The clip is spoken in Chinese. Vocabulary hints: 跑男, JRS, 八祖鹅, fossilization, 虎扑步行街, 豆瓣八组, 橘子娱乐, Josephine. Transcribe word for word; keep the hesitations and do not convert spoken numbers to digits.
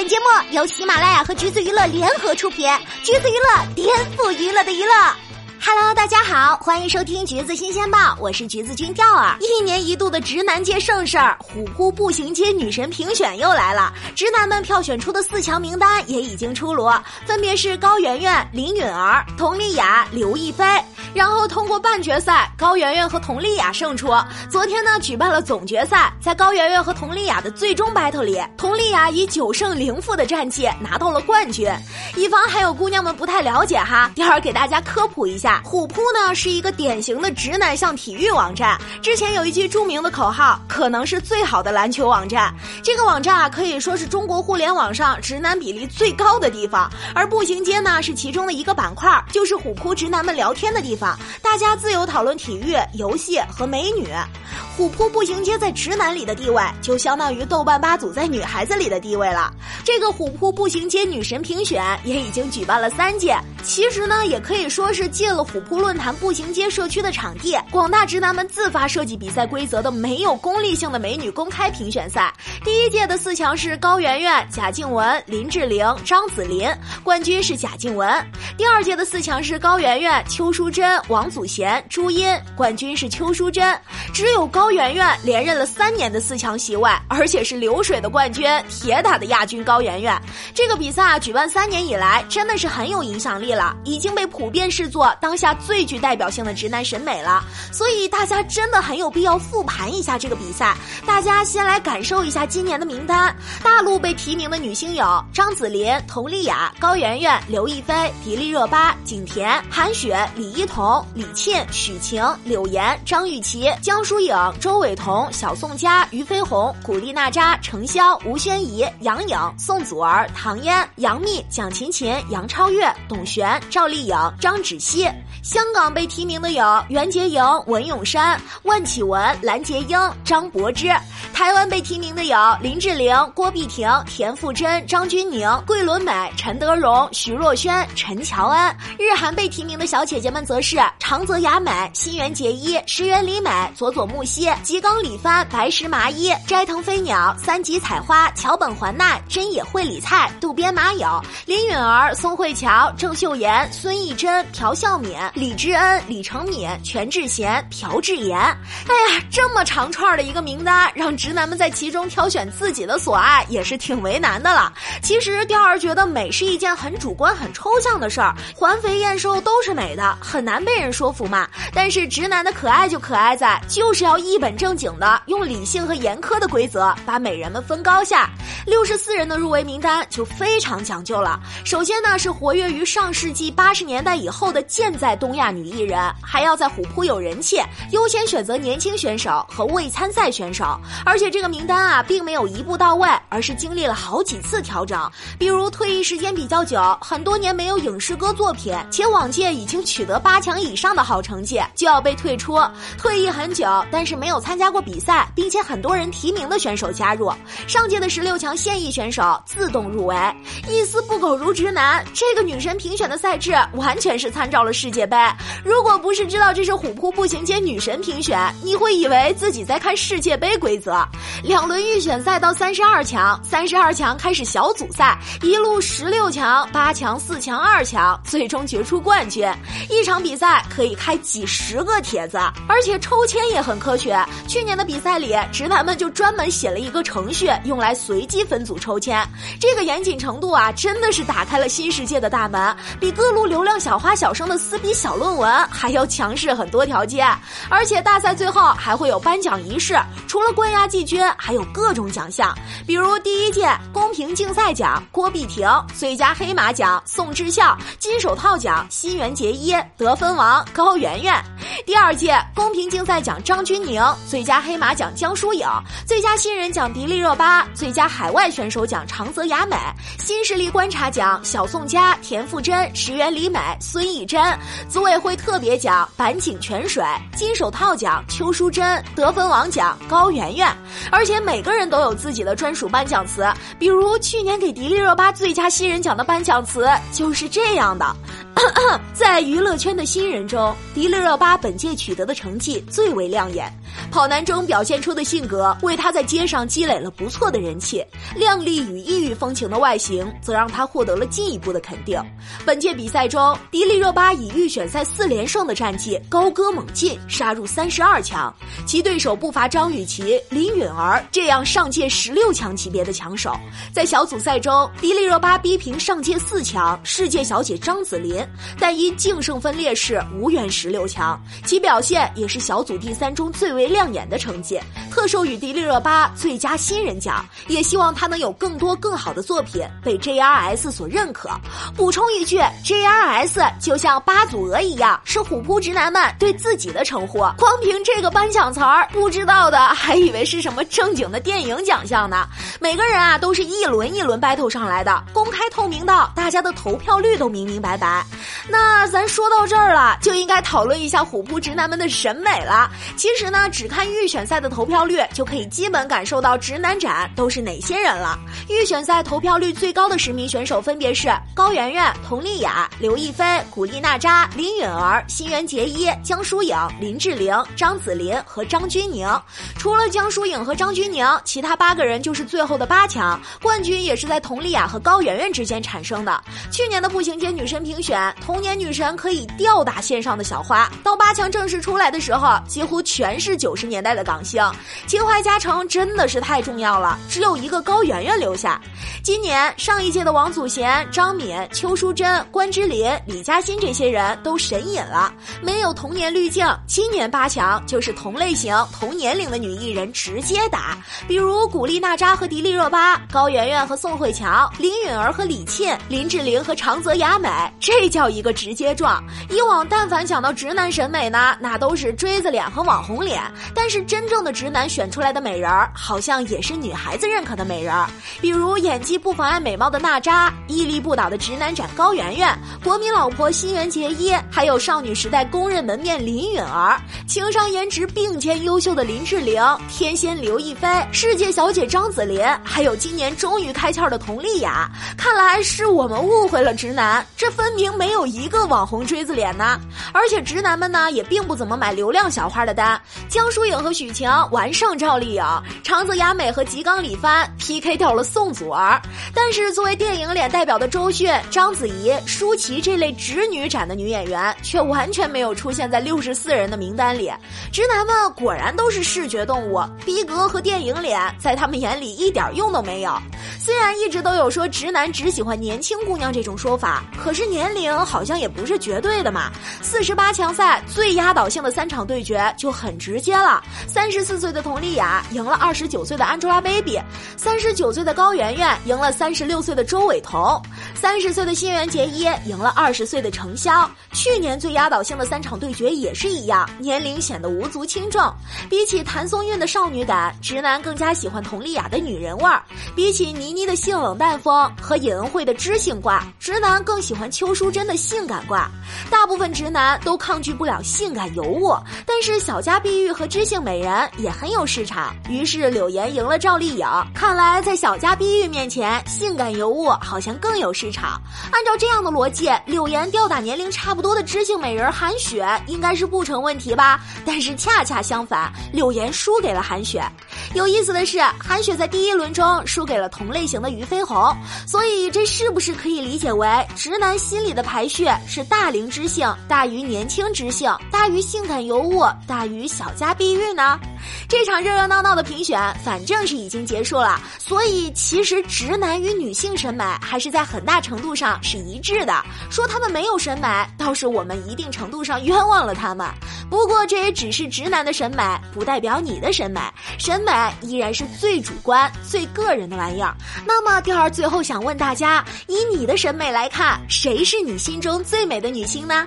本节目由喜马拉雅和橘子娱乐联合出品，橘子娱乐颠覆娱乐的娱乐。Hello， 大家好，欢迎收听橘子新鲜报，我是橘子君钓儿。一年一度的直男界盛事儿——虎扑步行街女神评选又来了，直男们票选出的四强名单也已经出炉，分别是高圆圆、林允儿、佟丽娅、刘亦菲。然后通过半决赛，高圆圆和佟丽娅胜出。昨天呢，举办了总决赛，在高圆圆和佟丽娅的最终 battle 里，佟丽娅以九胜零负的战绩拿到了冠军。以防还有姑娘们不太了解哈，第二给大家科普一下，虎扑呢是一个典型的直男向体育网站。之前有一句著名的口号，可能是最好的篮球网站。这个网站啊，可以说是中国互联网上直男比例最高的地方。而步行街呢，是其中的一个板块，就是虎扑直男们聊天的地方。大家自由讨论体育、游戏和美女。虎扑步行街在直男里的地位，就相当于豆瓣八组在女孩子里的地位了。这个虎扑步行街女神评选也已经举办了三届，其实呢，也可以说是借了虎扑论坛步行街社区的场地，广大直男们自发设计比赛规则的没有功利性的美女公开评选赛。第一届的四强是高圆圆、贾静雯、林志玲、张子琳，冠军是贾静雯。第二届的四强是高圆圆、邱淑贞、王祖贤、朱茵，冠军是邱淑贞。只有高圆圆连任了三年的四强席位，而且是流水的冠军，铁打的亚军高圆圆。这个比赛啊，举办三年以来，真的是很有影响力了，已经被普遍视作当下最具代表性的直男审美了。所以大家真的很有必要复盘一下这个比赛。大家先来感受一下今年的名单，大陆被提名的女星有张子琳、佟丽娅、高圆圆、刘亦菲、迪丽热巴、景甜、韩雪、李一桐、李沁、许晴、柳岩、张雨绮、江疏影、周伟彤、小宋佳、俞飞鸿、古力娜扎、程潇、吴宣仪、杨颖、宋祖儿、唐嫣、杨幂、蒋勤勤、杨超越、董璇、赵丽颖、张芷溪。香港被提名的有袁洁莹、文咏珊、万绮雯、蓝洁瑛、张柏芝。台湾被提名的有林志玲、郭碧婷、田馥甄、张钧甯、桂纶镁、陈德容、徐若瑄、陈乔恩。日韩被提名的小姐姐们则是长泽雅美、新垣结衣、石原里美、佐佐木希、吉冈里帆、白石麻衣、斋藤飞鸟、三吉彩花、桥本环奈、真野惠里菜、渡边麻友、林允儿、宋慧乔、郑秀妍、孙艺珍、朴孝敏、李知恩、李承敏、全智贤、朴智妍。哎呀，这么长串的一个名单，让直男们在其中挑选自己的所爱也是挺为难的了。其实钓儿觉得美是一件很主观很抽象的事儿，环肥燕瘦都是美的，很难被人说服嘛。但是直男的可爱就可爱在就是要一本正经的用理性和严苛的规则把美人们分高下。六十四人的入围名单就非常讲究了。首先呢，是活跃于上世纪八十年代以后的健在东亚女艺人，还要在虎扑有人气，优先选择年轻选手和未参赛选手。而且这个名单啊，并没有一步到位，而是经历了好几次调整。比如退役时间比较久，很多年没有影视歌作品，且往届已经取得八强以上的好成绩，就要被退出。退役很久，但是没有参加过比赛，并且很多人提名的选手加入。上届的十六强现役选手自动入围。一丝不苟如直男，这个女神评选的赛制完全是参照了世界杯。如果不是知道这是虎扑步行街女神评选，你会以为自己在看世界杯规则。两轮预选赛到三十二强，三十二强开始小组赛，一路十六强、八强、四强、二强，最终决出冠军。一场比赛可以开几十个帖子，而且抽签也很科学。去年的比赛里，直男们就专门写了一个程序用来随机分组抽签。这个严谨程度啊，真的是打开了新世界的大门，比各路流量小花小生的撕逼小论文还要强势很多条街。而且大赛最后还会有颁奖仪式，除了冠亚季军，还有各种奖项，比如第一届公平竞赛奖郭碧婷，最佳黑马奖宋智孝，金手套奖新垣结衣，得分王高圆圆。第二届公平竞赛奖张钧甯，最佳黑马奖江疏影，最佳新人奖迪丽热巴，最佳海外选手奖长泽雅美，新势力观察奖小宋佳、田馥甄、石原里美、孙艺珍，组委会特别奖板井泉水，金手套奖邱淑贞，得分王奖高圆圆。而且每个人都有自己的专属颁奖词，比如去年给迪丽热巴最佳新人奖的颁奖词就是这样的。在娱乐圈的新人中，迪丽热巴本届取得的成绩最为亮眼。跑男中表现出的性格为他在街上积累了不错的人气，靓丽与异域风情的外形则让他获得了进一步的肯定。本届比赛中，迪丽热巴以预选赛四连胜的战绩高歌猛进，杀入三十二强，其对手不乏张雨绮、林允儿这样上届十六强级别的强手。在小组赛中，迪丽热巴逼平上届四强世界小姐张子琳，但因净胜分劣势无缘十六强，其表现也是小组第三中最为亮眼的成绩，特授予迪丽热巴最佳新人奖，也希望她能有更多更好的作品被 J R S 所认可。补充一句 ，J R S 就像八祖鹅一样，是虎扑直男们对自己的称呼。光凭这个颁奖词儿，不知道的还以为是什么正经的电影奖项呢。每个人啊都是一轮一轮 battle 上来的，公开透明到大家的投票率都明明白白。那咱说到这儿了，就应该讨论一下虎扑直男们的审美了。其实呢，只看预选赛的投票率就可以基本感受到直男展都是哪些人了。预选赛投票率最高的十名选手分别是高圆圆、佟丽娅、刘亦菲、古力娜扎、林允儿、新垣结衣、江疏影、林志玲、张子琳和张钧甯。除了江疏影和张钧甯，其他八个人就是最后的八强，冠军也是在佟丽娅和高圆圆之间产生的。去年的步行街女神评选，童年女神可以吊打线上的小花，到八强正式出来的时候，几乎全是九十年代的港星。情怀加成真的是太重要了，只有一个高圆圆留下。今年上一届的王祖贤、张敏、邱淑贞、关之琳、李嘉欣这些人都神隐了，没有童年滤镜，今年八强就是同类型同年龄的女艺人直接打，比如古力娜扎和迪丽热巴，高圆圆和宋慧乔，林允儿和李沁，林志玲和长泽雅美，这叫一个直接撞。以往但凡想到直男审美呢，那都是锥子脸和网红脸，但是真正的直男选出来的美人好像也是女孩子认可的美人，比如演技不妨碍美貌的娜扎，屹立不倒的直男展高圆圆，国民老婆新垣结衣，还有少女时代公认门面林允儿，情商颜值并肩优秀的林志玲，天仙刘亦菲，世界小姐张子琳，还有今年终于开窍的佟丽娅。看来是我们误会了直男，这分明没有一个网红锥子脸呢。而且直男们呢也并不怎么买流量小花的单，江疏影和许晴完胜赵丽颖，长泽雅美和吉冈里帆 P K 掉了宋祖儿。但是作为电影脸代表的周迅、章子怡、舒淇这类直女展的女演员却完全没有出现在六十四人的名单里。直男们果然都是视觉动物，逼格和电影脸在他们眼里一点用都没有。虽然一直都有说直男只喜欢年轻姑娘这种说法，可是年龄好像也不是绝对的嘛。四十八强赛最压倒性的三场对决就很直接了，三十四岁的佟丽娅赢了二十九岁的 Angelababy， 三十九岁的高圆圆赢了三十六岁的周伟彤，三十岁的新垣结衣赢了二十岁的程潇。去年最压倒性的三场对决也是一样，年龄显得无足轻重。比起谭松韵的少女感，直男更加喜欢佟丽娅的女人味儿；比起倪妮的性冷淡风和尹恩惠的知性挂，直男更喜欢邱淑贞的性感挂。大部分直男都抗拒不了性感尤物，但是小家碧玉和知性美人也很有市场。于是柳岩赢了赵丽颖，看来在小家碧玉面前，性感尤物好像更有市场。按照这样的逻辑，柳岩吊打年龄差不多的知性美人韩雪应该是不成问题吧？但是恰恰相反，柳岩输给了韩雪。有意思的是，韩雪在第一轮中输给了同类型的俞飞鸿，所以这是不是可以理解为直男心理的排序是大龄知性大于年轻知性大于性感尤物大于小家碧玉呢？这场热热闹闹的评选反正是已经结束了，所以其实直男与女性审美还是在很大程度上是一致的，说他们没有审美倒是我们一定程度上冤枉了他们。不过这也只是直男的审美，不代表你的审美，审美依然是最主观最个人的玩意儿。那么第二最后想问大家，以你的审美来看，谁是你心中最美的女星呢？